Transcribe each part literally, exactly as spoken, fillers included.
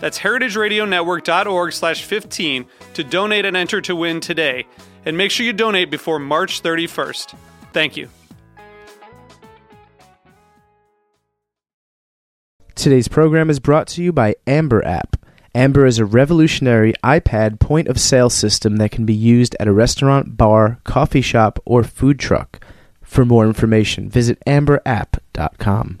That's heritage radio network dot org slash fifteen to donate and enter to win today. And make sure you donate before March thirty-first. Thank you. Today's program is brought to you by Ambur App. Ambur is a revolutionary iPad point-of-sale system that can be used at a restaurant, bar, coffee shop, or food truck. For more information, visit ambur app dot com.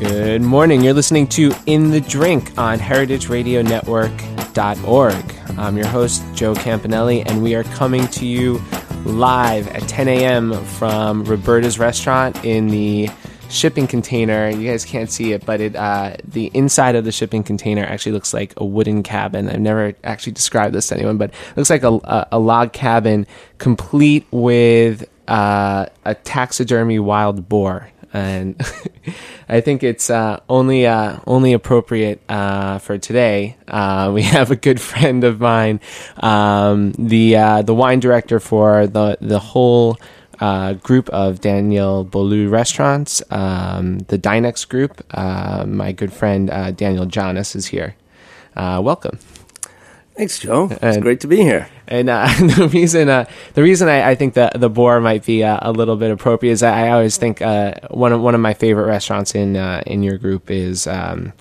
Good morning. You're listening to In the Drink on heritage radio network dot org. I'm your host, Joe Campanale, and we are coming to you live at ten a.m. from Roberta's Restaurant in the shipping container. You guys can't see it, but it uh, the inside of the shipping container actually looks like a wooden cabin. I've never actually described this to anyone, but it looks like a, a log cabin complete with uh, a taxidermy wild boar. And I think it's uh, only uh, only appropriate uh, for today. Uh, we have a good friend of mine, um, the uh, the wine director for the the whole uh, group of Daniel Boulud restaurants, um, the Dinex Group. Uh, my good friend uh, Daniel Johnnes is here. Uh, welcome. Thanks, Joe. And, it's great to be here. And uh, the reason uh, the reason I, I think that the boar might be uh, a little bit appropriate is I always think uh, one of one of my favorite restaurants in uh, in your group is um,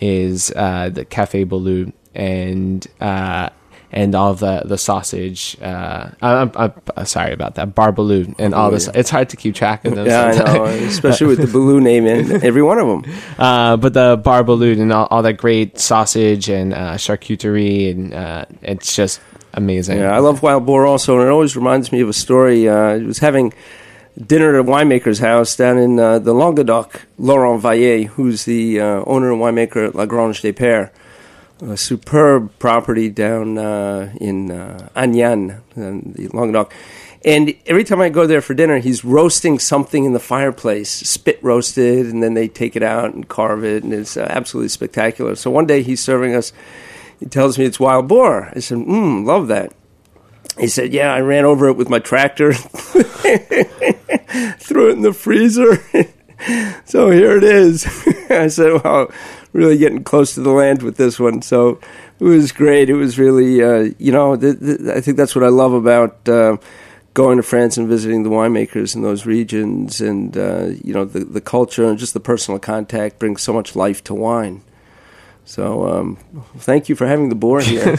is uh, the Cafe Boulud, and uh, and all the the sausage. Uh, I'm, I'm, I'm sorry about that. Bar Boulud and all oh, this. Yeah. It's hard to keep track of those. Yeah, sometimes. I know, especially with the Boulud name in every one of them. Uh, but the Bar Boulud and all, all that great sausage and uh, charcuterie, and uh, it's just amazing. Yeah, I love wild boar also, and it always reminds me of a story. Uh, I was having dinner at a winemaker's house down in uh, the Languedoc, Laurent Vallier, who's the uh, owner and winemaker at La Grange des Pères, a superb property down uh, in uh, Agnan, in the Languedoc. And every time I go there for dinner, he's roasting something in the fireplace, spit roasted, and then they take it out and carve it, and it's uh, absolutely spectacular. So one day he's serving us. He tells me it's wild boar. I said, mmm, love that. He said, yeah, I ran over it with my tractor, threw it in the freezer. So here it is. I said, wow, really getting close to the land with this one. So it was great. It was really, uh, you know, th- th- I think that's what I love about uh, going to France and visiting the winemakers in those regions. And, uh, you know, the, the culture and just the personal contact brings so much life to wine. So, um, thank you for having the board here.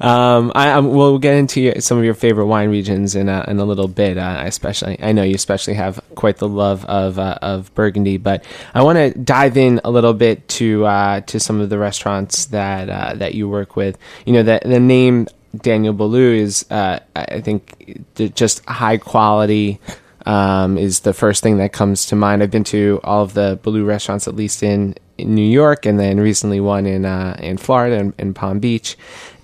um, I, I, we'll get into your, some of your favorite wine regions in a, in a little bit. Uh, I especially, I know you especially have quite the love of uh, of Burgundy, but I want to dive in a little bit to uh, to some of the restaurants that uh, that you work with. You know, that the name Daniel Boulud is, uh, I think, just high quality. Um, is the first thing that comes to mind. I've been to all of the Boulud restaurants, at least in, in New York, and then recently one in uh, in Florida, in, in Palm Beach.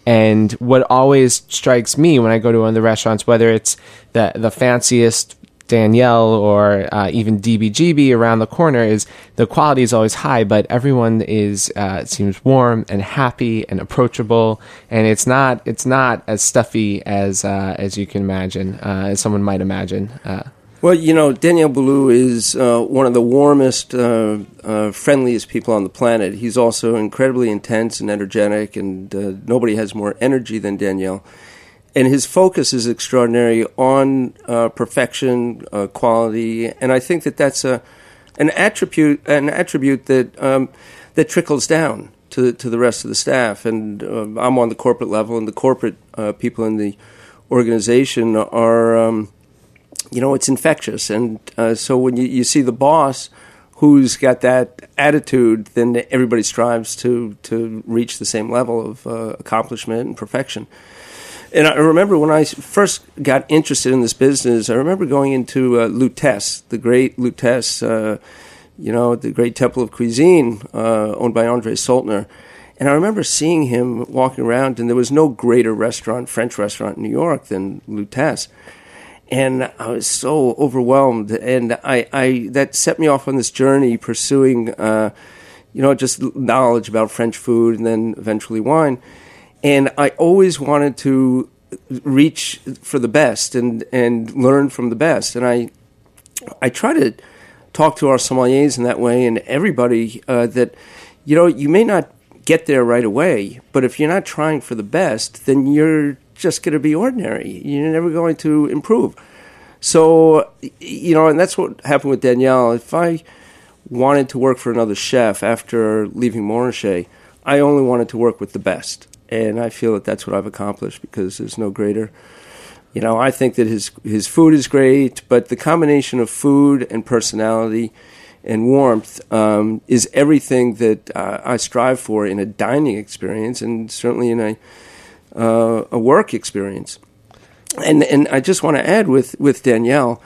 And what always strikes me when I go to one of the restaurants, whether it's the, the fanciest Daniel or uh, even D B G B around the corner, is the quality is always high, but everyone is uh, seems warm and happy and approachable, and it's not it's not as stuffy as uh, as you can imagine, uh, as someone might imagine. Uh, Well, you know, Daniel Boulud is uh, one of the warmest, uh, uh, friendliest people on the planet. He's also incredibly intense and energetic, and uh, nobody has more energy than Daniel. And his focus is extraordinary on uh, perfection, uh, quality, and I think that that's a an attribute an attribute that um, that trickles down to to the rest of the staff. And uh, I'm on the corporate level, and the corporate uh, people in the organization are. Um, You know, it's infectious, and uh, so when you, you see the boss who's got that attitude, then everybody strives to, to reach the same level of uh, accomplishment and perfection. And I remember when I first got interested in this business, I remember going into uh, Lutece, the great Lutece, uh, you know, the great Temple of Cuisine, uh, owned by André Soltner. And I remember seeing him walking around, and there was no greater restaurant, French restaurant in New York than Lutece. And I was so overwhelmed, and I, I that set me off on this journey pursuing, uh, you know, just knowledge about French food and then eventually wine. And I always wanted to reach for the best and, and learn from the best. And I I try to talk to our sommeliers in that way, and everybody uh, that, you know, you may not get there right away, but if you're not trying for the best, then you're just going to be ordinary. You're never going to improve. So, you know, and that's what happened with Danielle. If I wanted to work for another chef after leaving Montrachet, I only wanted to work with the best. And I feel that that's what I've accomplished, because there's no greater. You know, I think that his his food is great, but the combination of food and personality and warmth um, is everything that uh, I strive for in a dining experience, and certainly in a Uh, a work experience. And and I just want to add with, with Daniel,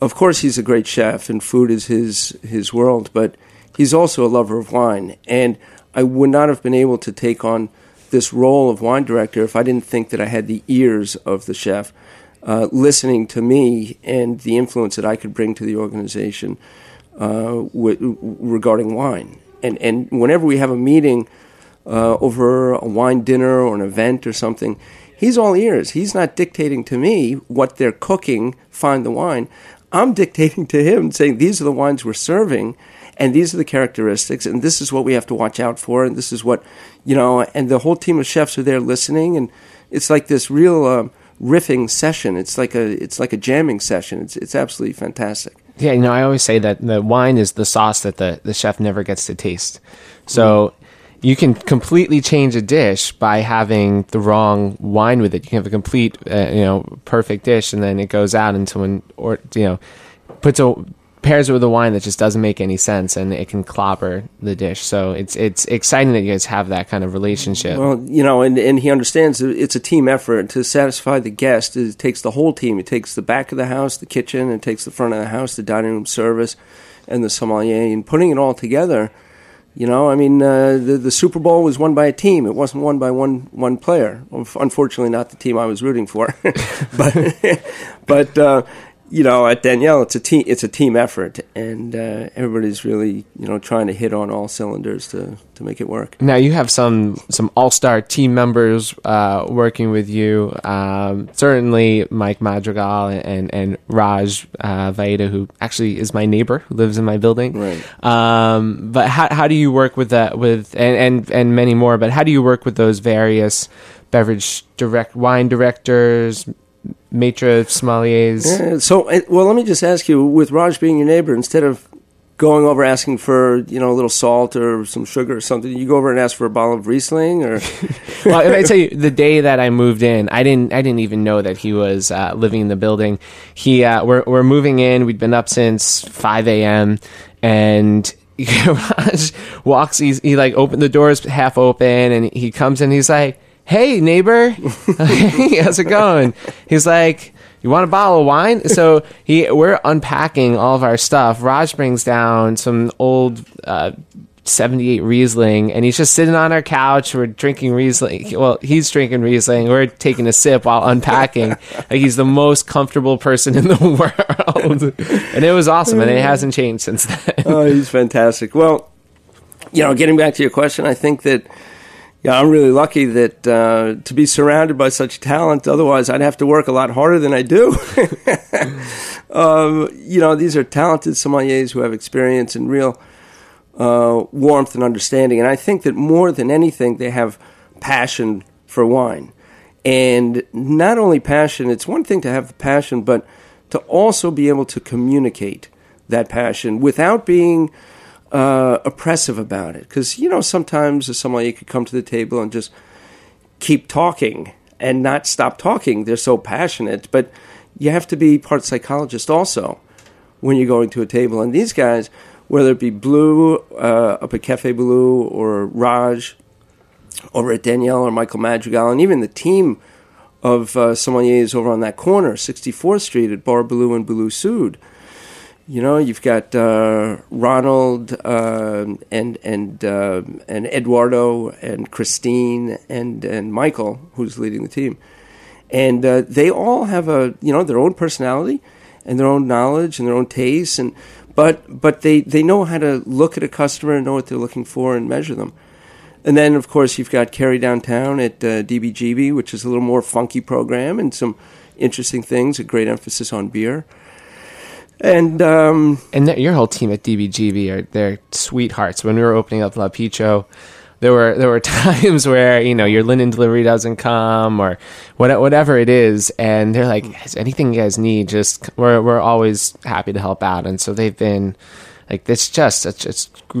of course he's a great chef and food is his, his world, but he's also a lover of wine. And I would not have been able to take on this role of wine director if I didn't think that I had the ears of the chef uh, listening to me and the influence that I could bring to the organization uh, w- regarding wine. And and whenever we have a meeting Uh, over a wine dinner or an event or something, he's all ears. He's not dictating to me what they're cooking, find the wine. I'm dictating to him, saying these are the wines we're serving, and these are the characteristics, and this is what we have to watch out for, and this is what, you know, and the whole team of chefs are there listening, and it's like this real um, riffing session. It's like a it's like a jamming session. It's it's absolutely fantastic. Yeah, you know, I always say that the wine is the sauce that the, the chef never gets to taste. So... Mm. You can completely change a dish by having the wrong wine with it. You can have a complete, uh, you know, perfect dish, and then it goes out into someone, or you know, puts a pairs it with a wine that just doesn't make any sense, and it can clobber the dish. So it's it's exciting that you guys have that kind of relationship. Well, you know, and, and he understands it's a team effort to satisfy the guest. It takes the whole team. It takes the back of the house, the kitchen, it takes the front of the house, the dining room service, and the sommelier, and putting it all together. You know, I mean, uh, the, the Super Bowl was won by a team. It wasn't won by one one player. Unfortunately, not the team I was rooting for. but, but uh, you know, at Danielle, it's a team. It's a team effort, and uh, everybody's really, you know, trying to hit on all cylinders to, to make it work. Now, you have some some all star team members uh, working with you. Um, certainly, Mike Madrigal and and Raj uh, Vaeda, who actually is my neighbor, who lives in my building. Right. Um, but how how do you work with that? With and, and and many more. But how do you work with those various beverage direct wine directors? Maitre, sommeliers. Yeah, so, well, let me just ask you, with Raj being your neighbor, instead of going over asking for, you know, a little salt or some sugar or something, you go over and ask for a bottle of Riesling? Or well, I tell you, the day that I moved in, I didn't I didn't even know that he was uh, living in the building. He, uh, we're, we're moving in. We'd been up since five a.m., and... Raj walks, he's, he, like, opened the doors half open, and he comes in, he's like, "Hey, neighbor, hey, how's it going?" He's like, "You want a bottle of wine?" So he, we're unpacking all of our stuff. Raj brings down some old uh, seventy-eight Riesling, and he's just sitting on our couch. We're drinking Riesling. Well, he's drinking Riesling. We're taking a sip while unpacking. Like, he's the most comfortable person in the world. And it was awesome, and it hasn't changed since then. Oh, he's fantastic. Well, you know, getting back to your question, I think that Yeah, I'm really lucky that uh, to be surrounded by such talent. Otherwise, I'd have to work a lot harder than I do. um, you know, these are talented sommeliers who have experience and real uh, warmth and understanding. And I think that more than anything, they have passion for wine. And not only passion, it's one thing to have the passion, but to also be able to communicate that passion without being Uh, oppressive about it. Because, you know, sometimes someone could come to the table and just keep talking and not stop talking. They're so passionate. But you have to be part psychologist also when you're going to a table. And these guys, whether it be Blue uh, up at Cafe Boulud or Raj over at Daniel or Michael Madrigal, and even the team of uh, sommeliers over on that corner, sixty-fourth Street at Bar Boulud and Boulud Sud. You know, you've got uh, Ronald uh, and and uh, and Eduardo and Christine and, and Michael, who's leading the team. And uh, they all have a, you know, their own personality and their own knowledge and their own tastes. And, but but they, they know how to look at a customer and know what they're looking for and measure them. And then, of course, you've got Kerry Downtown at uh, D B G B, which is a little more funky program and some interesting things, a great emphasis on beer. And um, and th- your whole team at D B G B are they're sweethearts. When we were opening up La Picho, there were there were times where, you know, your linen delivery doesn't come or what, whatever it is, and they're like, "Is anything you guys need? Just we're we're always happy to help out." And so they've been like, it's just such a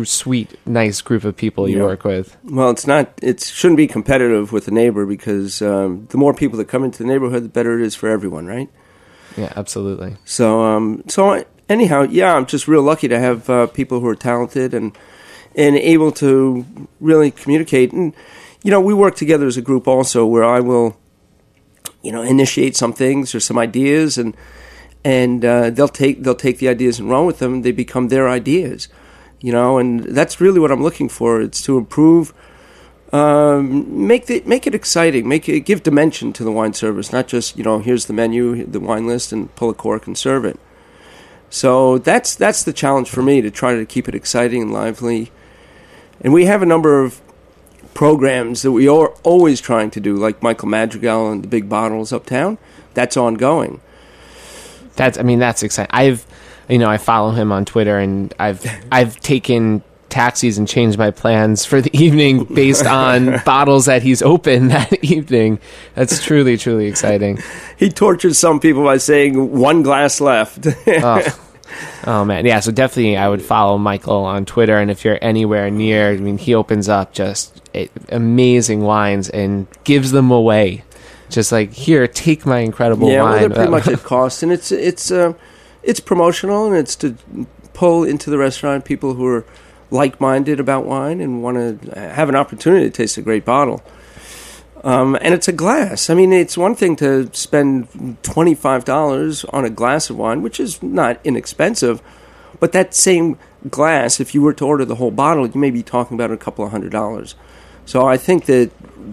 sweet, nice group of people you yeah. work with. Well, it's not it shouldn't be competitive with the neighbor, because um, the more people that come into the neighborhood, the better it is for everyone, right? Yeah, absolutely. So, um, so anyhow, yeah, I'm just real lucky to have uh, people who are talented and and able to really communicate. And, you know, we work together as a group also, where I will, you know, initiate some things or some ideas, and and uh, they'll take they'll take the ideas and run with them. And they become their ideas, you know, and that's really what I'm looking for. It's to improve, Um, make the, make it exciting, make it, give dimension to the wine service, not just, you know, here's the menu, the wine list, and pull a cork and serve it. So that's that's the challenge for me, to try to keep it exciting and lively. And we have a number of programs that we are always trying to do, like Michael Madrigal and the Big Bottles Uptown. That's ongoing. That's I mean that's exciting. I've you know I follow him on Twitter, and I've I've taken taxis and change my plans for the evening based on bottles that he's opened that evening. That's truly, truly exciting. He tortures some people by saying one glass left. oh. oh, man. Yeah, so definitely I would follow Michael on Twitter, and if you're anywhere near, I mean, he opens up just amazing wines and gives them away. Just like, here, take my incredible yeah, wine. Yeah, well, they're pretty much at cost, and it's, it's, uh, it's promotional, and it's to pull into the restaurant people who are like-minded about wine and want to have an opportunity to taste a great bottle. Um, and it's a glass. I mean, it's one thing to spend twenty-five dollars on a glass of wine, which is not inexpensive, but that same glass, if you were to order the whole bottle, you may be talking about a couple of hundred dollars. So I think that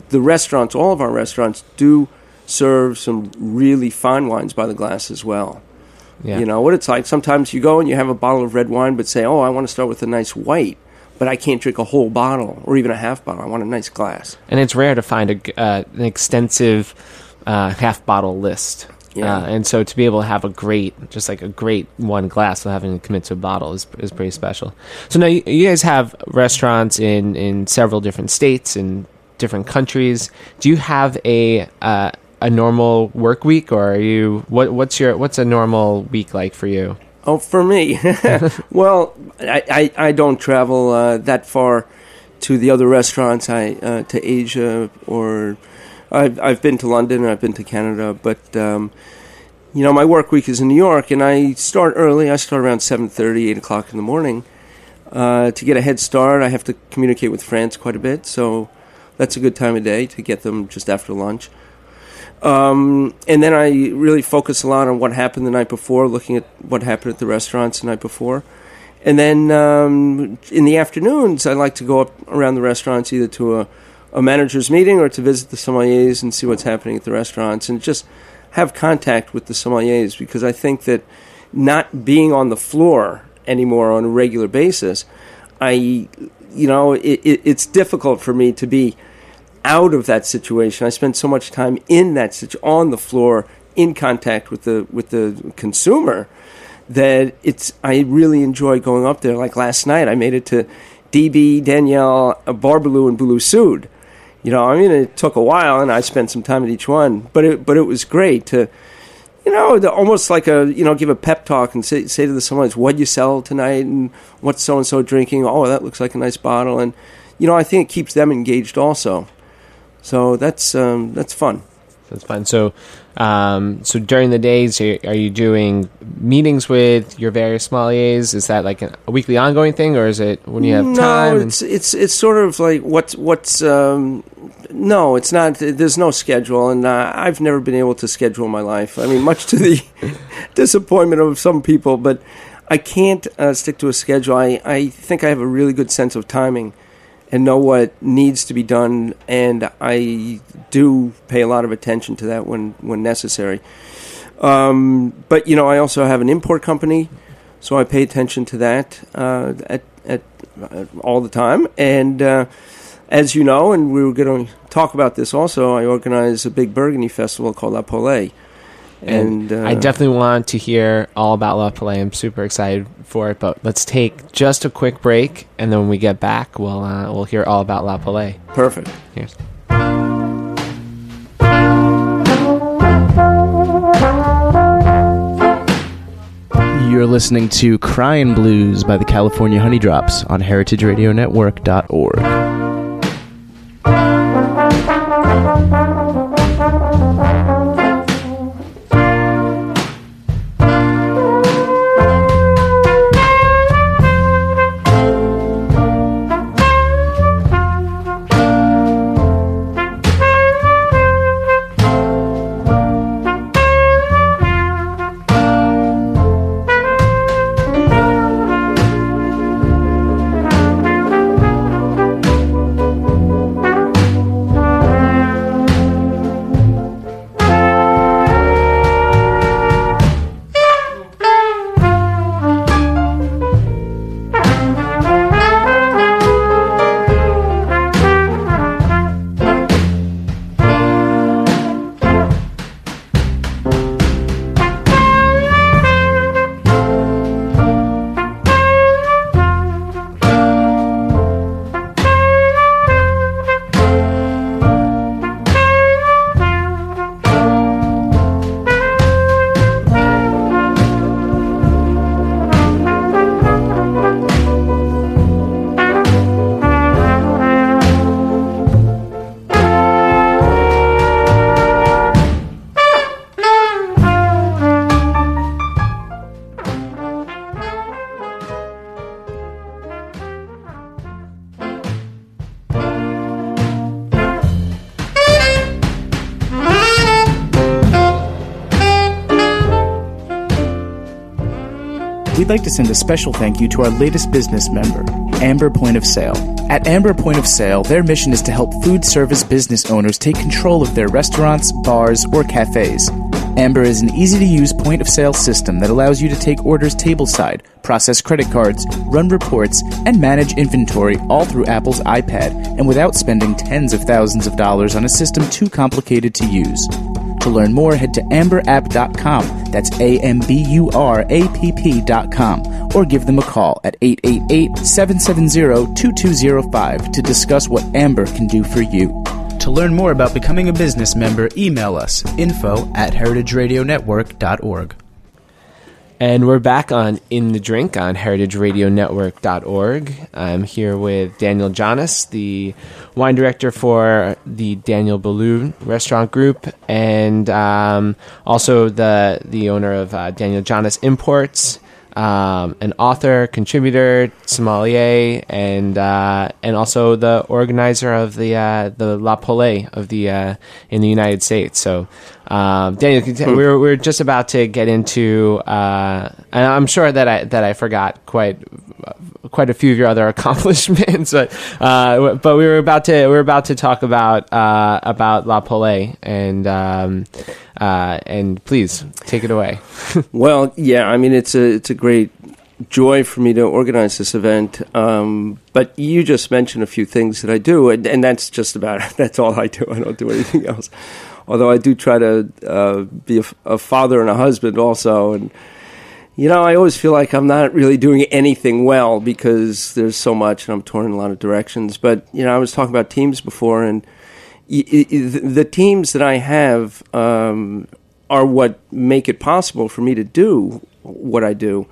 the restaurants, all of our restaurants, do serve some really fine wines by the glass as well. Yeah. You know what it's like. Sometimes you go and you have a bottle of red wine, but say, "Oh, I want to start with a nice white," but I can't drink a whole bottle or even a half bottle. I want a nice glass. And it's rare to find a, uh, an extensive uh, half bottle list. Yeah. Uh, and so to be able to have a great, just like a great one glass without having to commit to a bottle is is pretty special. So now you, you guys have restaurants in, in several different states and different countries. Do you have a uh, a normal work week, or are you what what's your what's a normal week like for you? Oh, for me, well, I, I, I don't travel uh, that far to the other restaurants. I uh, to Asia, or I've I've been to London, and I've been to Canada, but um, you know, my work week is in New York, and I start early. I start around seven thirty, eight o'clock in the morning uh, to get a head start. I have to communicate with France quite a bit, so that's a good time of day to get them just after lunch. Um, and then I really focus a lot on what happened the night before, looking at what happened at the restaurants the night before. And then um, in the afternoons, I like to go up around the restaurants, either to a, a manager's meeting or to visit the sommeliers and see what's happening at the restaurants, and just have contact with the sommeliers, because I think that not being on the floor anymore on a regular basis, I, you know, it, it, it's difficult for me to be out of that situation. I spend so much time in that situ- on the floor, in contact with the with the consumer, that it's I really enjoy going up there. Like last night, I made it to D B, Daniel, Bar Boulud, and Boulud Sud. You know, I mean, it took a while, and I spent some time at each one, but it but it was great to, you know, to almost like a, you know, give a pep talk and say say to the someone, what you sell tonight, and what's so and so drinking. Oh, that looks like a nice bottle, and you know, I think it keeps them engaged also. So that's um, that's fun. That's fun. So, um, so during the days, are you doing meetings with your various sommeliers? Is that like a weekly ongoing thing, or is it when you have no, time? No, it's it's it's sort of like what's what's. Um, no, it's not. There's no schedule, and uh, I've never been able to schedule my life. I mean, much to the disappointment of some people, but I can't uh, stick to a schedule. I, I think I have a really good sense of timing and know what needs to be done, and I do pay a lot of attention to that when, when necessary. Um, but, you know, I also have an import company, so I pay attention to that uh, at, at, at all the time. And uh, as you know, and we were going to talk about this also, I organize a big Burgundy festival called La Paulée. And, and uh, I definitely want to hear all about La Paulée. I'm super excited for it, but let's take just a quick break, and then when we get back, we'll uh, we'll hear all about La Paulée. Perfect. Here's- You're listening to Cryin' Blues by the California Honey Drops on heritage radio network dot org. We'd like to send a special thank you to our latest business member, Ambur Point of Sale. At Ambur Point of Sale, their mission is to help food service business owners take control of their restaurants, bars, or cafes. Ambur is an easy-to-use point-of-sale system that allows you to take orders tableside, process credit cards, run reports, and manage inventory all through Apple's iPad, and without spending tens of thousands of dollars on a system too complicated to use. To learn more, head to ambur app dot com, that's A M B U R A P P dot com, or give them a call at eight eight eight, seven seven zero, two two zero five to discuss what Ambur can do for you. To learn more about becoming a business member, email us, info at heritage radio network dot org. And we're back on In the Drink on heritage radio network dot org. I'm here with Daniel Johnnes, the wine director for the Daniel Boulud Restaurant Group, and um, also the the owner of uh, Daniel Johnnes Imports, um, an author, contributor, sommelier, and uh, and also the organizer of the uh, the La Paulée of the uh, in the United States. So. Um, Daniel, we were, we were just about to get into, uh, and I'm sure that I that I forgot quite quite a few of your other accomplishments, but uh, but we were about to we were about to talk about uh, about La Paulée, and um, uh, and please take it away. Well, yeah, I mean it's a it's a great joy for me to organize this event. Um, but you just mentioned a few things that I do, and, and that's just about it. That's all I do. I don't do anything else. Although I do try to uh, be a, a father and a husband also. And, you know, I always feel like I'm not really doing anything well because there's so much and I'm torn in a lot of directions. But, you know, I was talking about teams before, and y- y- the teams that I have um, are what make it possible for me to do what I do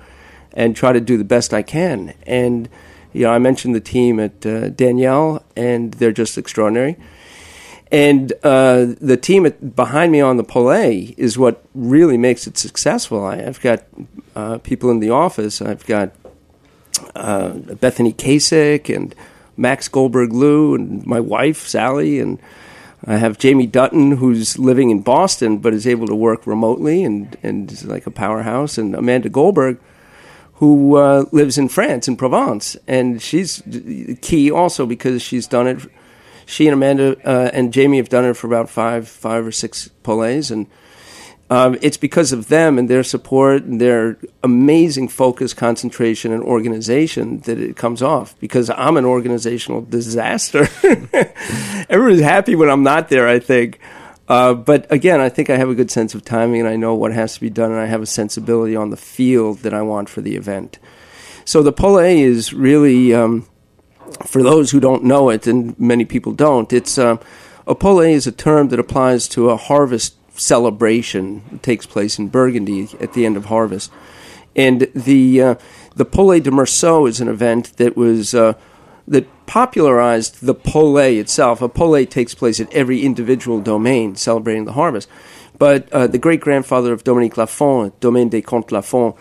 and try to do the best I can. And, you know, I mentioned the team at uh, Daniel, and they're just extraordinary. And uh, the team at, behind me on the Paulée is what really makes it successful. I, I've got uh, people in the office. I've got uh, Bethany Kasich and Max Goldberg-Lew and my wife, Sally. And I have Jamie Dutton, who's living in Boston but is able to work remotely and, and is like a powerhouse. And Amanda Goldberg, who uh, lives in France, in Provence. And she's key also because she's done it. She and Amanda uh, and Jamie have done it for about five, five or six Paulées, and um, it's because of them and their support and their amazing focus, concentration, and organization that it comes off. Because I'm an organizational disaster. Everybody's happy when I'm not there, I think. Uh, but again, I think I have a good sense of timing, and I know what has to be done, and I have a sensibility on the field that I want for the event. So the Paulée is really. Um, For those who don't know it, and many people don't, it's uh, a Paulée is a term that applies to a harvest celebration that takes place in Burgundy at the end of harvest. And the uh, the Paulée de Merceau is an event that was uh, that popularized the Paulée itself. A Paulée takes place at every individual domain celebrating the harvest. But uh, the great-grandfather of Dominique Lafont, Domaine des Comtes Lafont,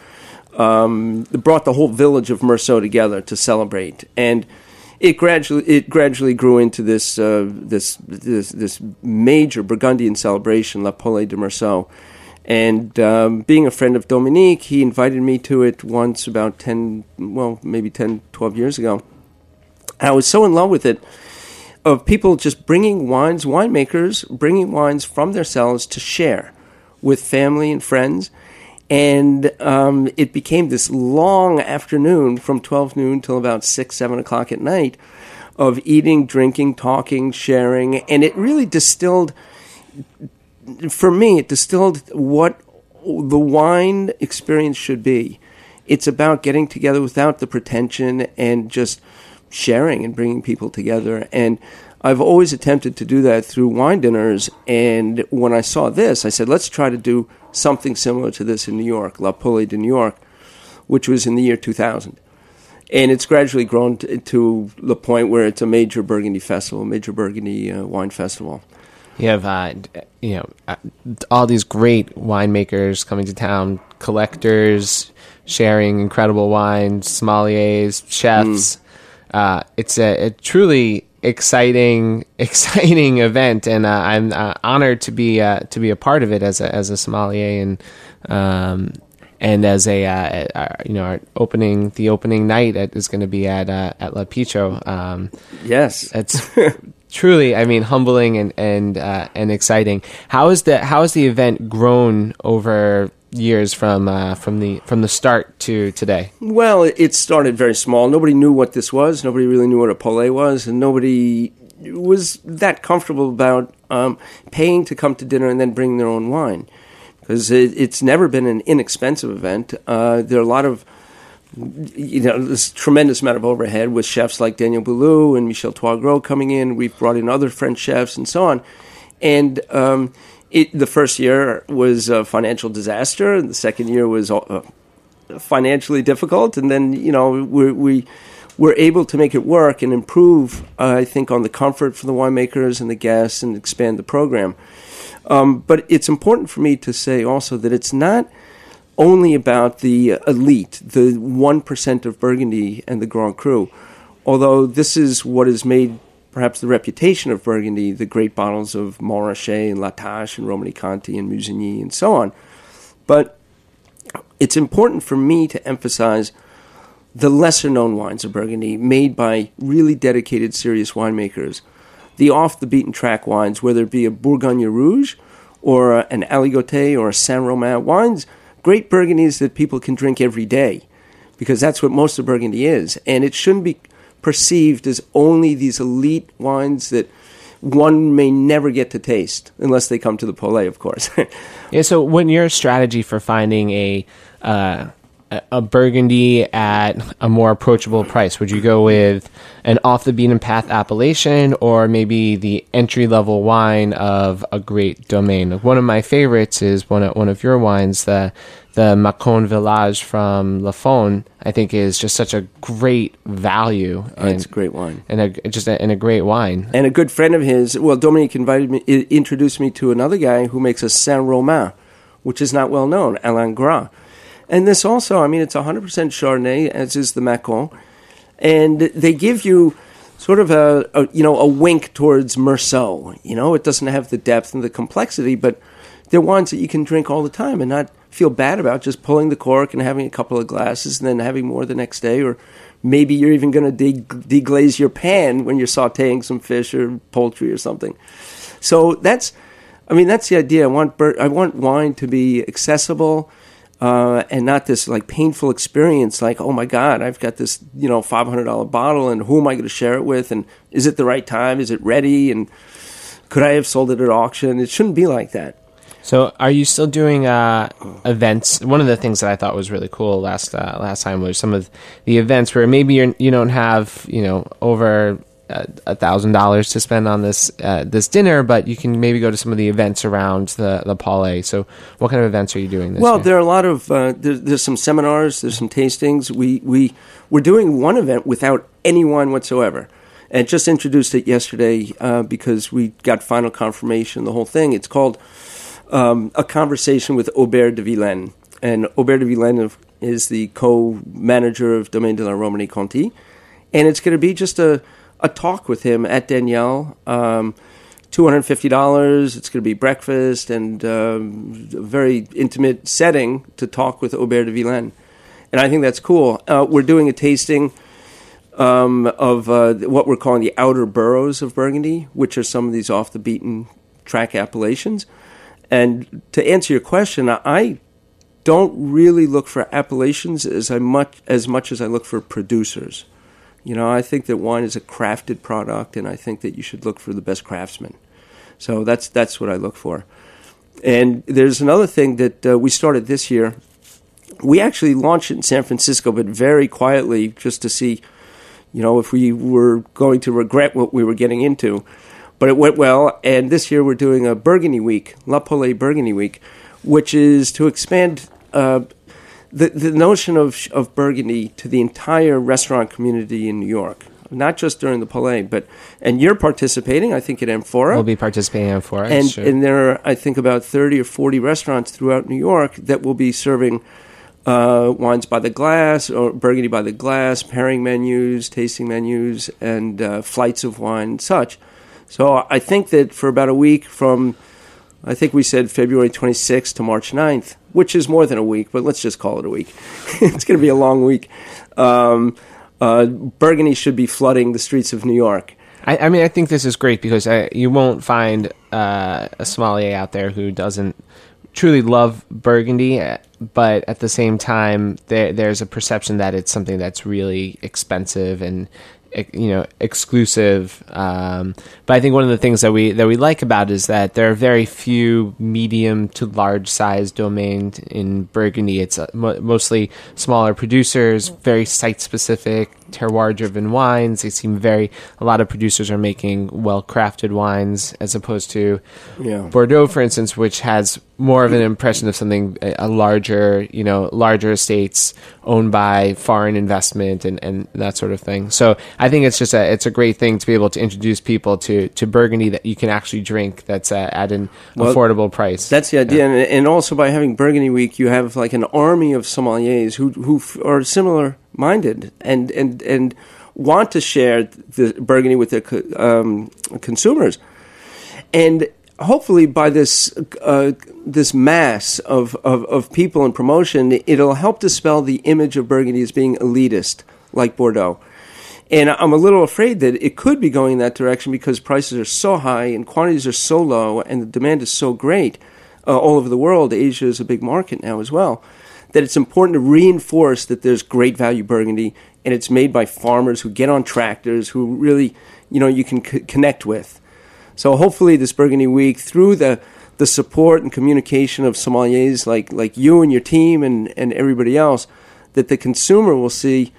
um, brought the whole village of Merceau together to celebrate. And It gradually it gradually grew into this uh, this this this major Burgundian celebration, La Paulée de Merceau. And um, being a friend of Dominique, he invited me to it once about ten, well, maybe ten, twelve years ago. I was so in love with it, of people just bringing wines, winemakers bringing wines from their cells to share with family and friends. And um, it became this long afternoon from twelve noon till about six, seven o'clock at night of eating, drinking, talking, sharing. And it really distilled, for me, it distilled what the wine experience should be. It's about getting together without the pretension and just sharing and bringing people together. And I've always attempted to do that through wine dinners. And when I saw this, I said, let's try to do something similar to this in New York, La Paulée de New York, which was in the year two thousand. And it's gradually grown to, to the point where it's a major Burgundy festival, a major Burgundy uh, wine festival. You have, uh, you know, all these great winemakers coming to town, collectors sharing incredible wines, sommeliers, chefs. Mm. Uh, it's a, a truly exciting, exciting event, and uh, I'm uh, honored to be uh, to be a part of it as a as a sommelier and um, and as a uh, uh, you know our opening the opening night at, is going to be at uh, at La Picho. Um, yes, it's truly, I mean, humbling and and uh, and exciting. How is the how has the event grown over years from uh, from the from the start to today? Well, it started very small. Nobody knew what this was. Nobody really knew what a Paulée was, and nobody was that comfortable about um, paying to come to dinner and then bring their own wine, because it, it's never been an inexpensive event. Uh, there are a lot of you know this tremendous amount of overhead with chefs like Daniel Boulud and Michel Toigreau coming in. We've brought in other French chefs and so on, and. Um, It, the first year was a financial disaster, and the second year was uh, financially difficult. And then, you know, we, we were able to make it work and improve, uh, I think, on the comfort for the winemakers and the guests and expand the program. Um, but it's important for me to say also that it's not only about the elite, the one percent of Burgundy and the Grand Cru, although this is what has made perhaps the reputation of Burgundy, the great bottles of Montrachet and Latache and Romani Conti and Musigny and so on. But it's important for me to emphasize the lesser-known wines of Burgundy made by really dedicated, serious winemakers, the off-the-beaten-track wines, whether it be a Bourgogne Rouge or an Aligoté or a Saint Romain, wines, great Burgundies that people can drink every day, because that's what most of Burgundy is. And it shouldn't be perceived as only these elite wines that one may never get to taste, unless they come to the Paulée, of course. Yeah, so when your strategy for finding a uh, a Burgundy at a more approachable price, would you go with an off-the-beaten-path appellation or maybe the entry-level wine of a great domain? One of my favorites is one of, one of your wines, the the Macon Village from Lafon, I think is just such a great value. And, oh, it's a great wine. And a, just a, and a great wine. And a good friend of his, well, Dominique invited me, introduced me to another guy who makes a Saint Romain, which is not well known, Alain Gras. And this also, I mean, it's one hundred percent Chardonnay, as is the Macon. And they give you sort of a, a, you know, a wink towards Merceau. You know, it doesn't have the depth and the complexity, but they're wines that you can drink all the time and not feel bad about just pulling the cork and having a couple of glasses and then having more the next day. Or maybe you're even going to de- deglaze your pan when you're sautéing some fish or poultry or something. So that's, I mean, that's the idea. I want bur- I want wine to be accessible. Uh, and not this like painful experience like, oh my God, I've got this, you know, five hundred dollars bottle and who am I going to share it with? And is it the right time? Is it ready? And could I have sold it at auction? It shouldn't be like that. So are you still doing uh, events? One of the things that I thought was really cool last uh, last time was some of the events where maybe you're, you don't have, you know, over a thousand dollars to spend on this uh, this dinner, but you can maybe go to some of the events around the the Paulée. So, what kind of events are you doing this Well, year? There are a lot of uh, there's, there's some seminars, there's some tastings. We we we're doing one event without any wine whatsoever, and just introduced it yesterday uh, because we got final confirmation. The whole thing. It's called um, A Conversation with Aubert de Villaine, and Aubert de Villaine is the co-manager of Domaine de la Romanée Conti, and it's going to be just a a talk with him at Daniel, um, two hundred fifty dollars. It's going to be breakfast and um, a very intimate setting to talk with Aubert de Villaine. And I think that's cool. Uh, we're doing a tasting um, of uh, what we're calling the outer boroughs of Burgundy, which are some of these off-the-beaten-track appellations. And to answer your question, I don't really look for appellations as I much as much as I look for producers. You know, I think that wine is a crafted product, and I think that you should look for the best craftsman. So that's that's what I look for. And there's another thing that uh, we started this year. We actually launched it in San Francisco, but very quietly, just to see, you know, if we were going to regret what we were getting into. But it went well, and this year we're doing a Burgundy Week, La Paulée Burgundy Week, which is to expand uh The the notion of of Burgundy to the entire restaurant community in New York, not just during the Paulée, but and you're participating, I think, at Amphora. We'll be participating in Amphora, and sure. And there are, I think, about thirty or forty restaurants throughout New York that will be serving uh, wines by the glass or Burgundy by the glass, pairing menus, tasting menus, and uh, flights of wine and such. So I think that for about a week from, I think we said February twenty-sixth to March ninth, which is more than a week, but let's just call it a week. It's going to be a long week. Um, uh, Burgundy should be flooding the streets of New York. I, I mean, I think this is great because I, you won't find uh, a sommelier out there who doesn't truly love Burgundy, but at the same time, there, there's a perception that it's something that's really expensive and you know, exclusive. Um, but I think one of the things that we that we like about it is that there are very few medium to large size domains in Burgundy. It's uh, mo- mostly smaller producers, very site specific, terroir driven wines. They seem very. A lot of producers are making well crafted wines as opposed to yeah. Bordeaux, for instance, which has more of an impression of something a larger, you know, larger estates owned by foreign investment and, and that sort of thing. So I think it's just a it's a great thing to be able to introduce people to, to Burgundy that you can actually drink that's uh, at an well, affordable price. That's the idea, yeah. and, and also by having Burgundy Week, you have like an army of sommeliers who who f- are similar minded and and and want to share the Burgundy with their co- um, consumers, and. Hopefully, by this uh, this mass of, of, of people and promotion, it'll help dispel the image of Burgundy as being elitist, like Bordeaux. And I'm a little afraid that it could be going in that direction because prices are so high and quantities are so low and the demand is so great uh, all over the world. Asia is a big market now as well. that it's important to reinforce that there's great value Burgundy, and it's made by farmers who get on tractors, who really, you know, you can c- connect with. So hopefully this Burgundy Week, through the the support and communication of sommeliers like, like you and your team and, and everybody else, that the consumer will see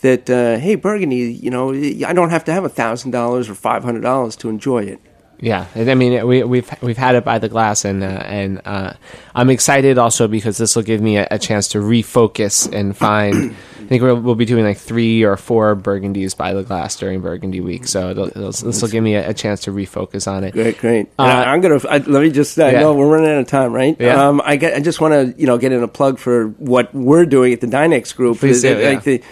that, uh, hey, Burgundy, you know, I don't have to have one thousand dollars or five hundred dollars to enjoy it. Yeah, I mean, we, we've we've had it by the glass, and uh, and uh, I'm excited also because this will give me a, a chance to refocus and find. I think we'll, we'll be doing like three or four Burgundies by the glass during Burgundy Week, so it'll, it'll, this will give me a, a chance to refocus on it. Great, great. Uh, I'm gonna I, let me just. I yeah. know we're running out of time, right? Yeah. Um, I get, I just want to you know get in a plug for what we're doing at the Dinex Group. Please do, like yeah. the,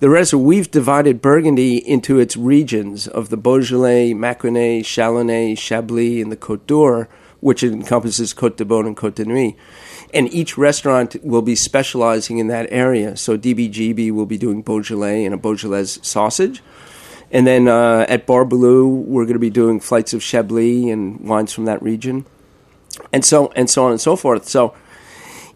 The rest of we've divided Burgundy into its regions of the Beaujolais, Macronais, Chalonnais, Chablis, and the Côte d'Or, which encompasses Côte de Beaune and Côte de Nuit. And each restaurant will be specializing in that area. So D B G B will be doing Beaujolais and a Beaujolais sausage. And then uh, at Bar Boulud, we're going to be doing flights of Chablis and wines from that region, and so and so on and so forth. So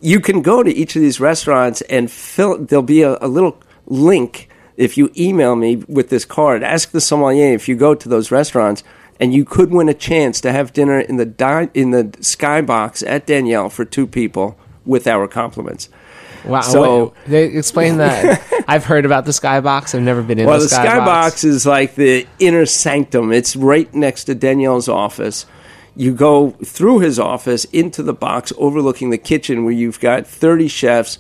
you can go to each of these restaurants and fill. There'll be a, a little link if you email me with this card. Ask the sommelier if you go to those restaurants, and you could win a chance to have dinner in the di- in the skybox at Danielle for two people with our compliments. Wow! So wait, they explain that. I've heard about the skybox. I've never been in. Well, the, the skybox sky is like the inner sanctum. It's right next to Danielle's office. You go through his office into the box overlooking the kitchen, where you've got thirty chefs.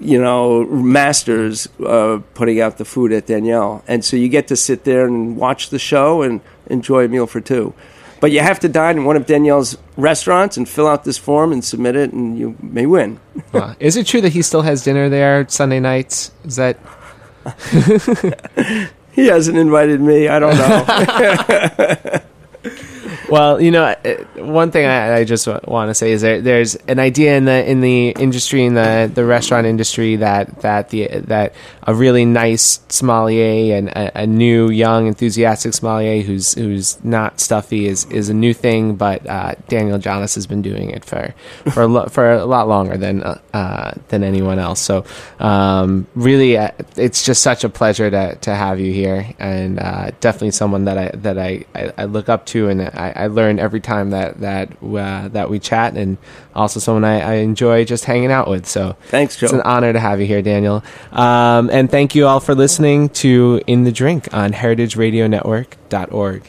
You know, masters uh, putting out the food at Danielle. And so you get to sit there and watch the show and enjoy a meal for two. But you have to dine in one of Danielle's restaurants and fill out this form and submit it, and you may win. Wow. Is it true that he still has dinner there Sunday nights? Is that... He hasn't invited me. I don't know. Well, you know, one thing I, I just want to say is there, there's an idea in the in the industry, in the, the restaurant industry, that that the that a really nice sommelier and a, a new, young, enthusiastic sommelier who's who's not stuffy is, is a new thing. But uh, Daniel Johnnes has been doing it for for a, lo- for a lot longer than uh, than anyone else. So um, really, uh, it's just such a pleasure to, to have you here, and uh, definitely someone that I that I, I, I look up to, and I. I learn every time that that uh, that we chat, and also someone I, I enjoy just hanging out with. So thanks, Joe. It's an honor to have you here, Daniel. Um, and thank you all for listening to In the Drink on heritage radio network dot org.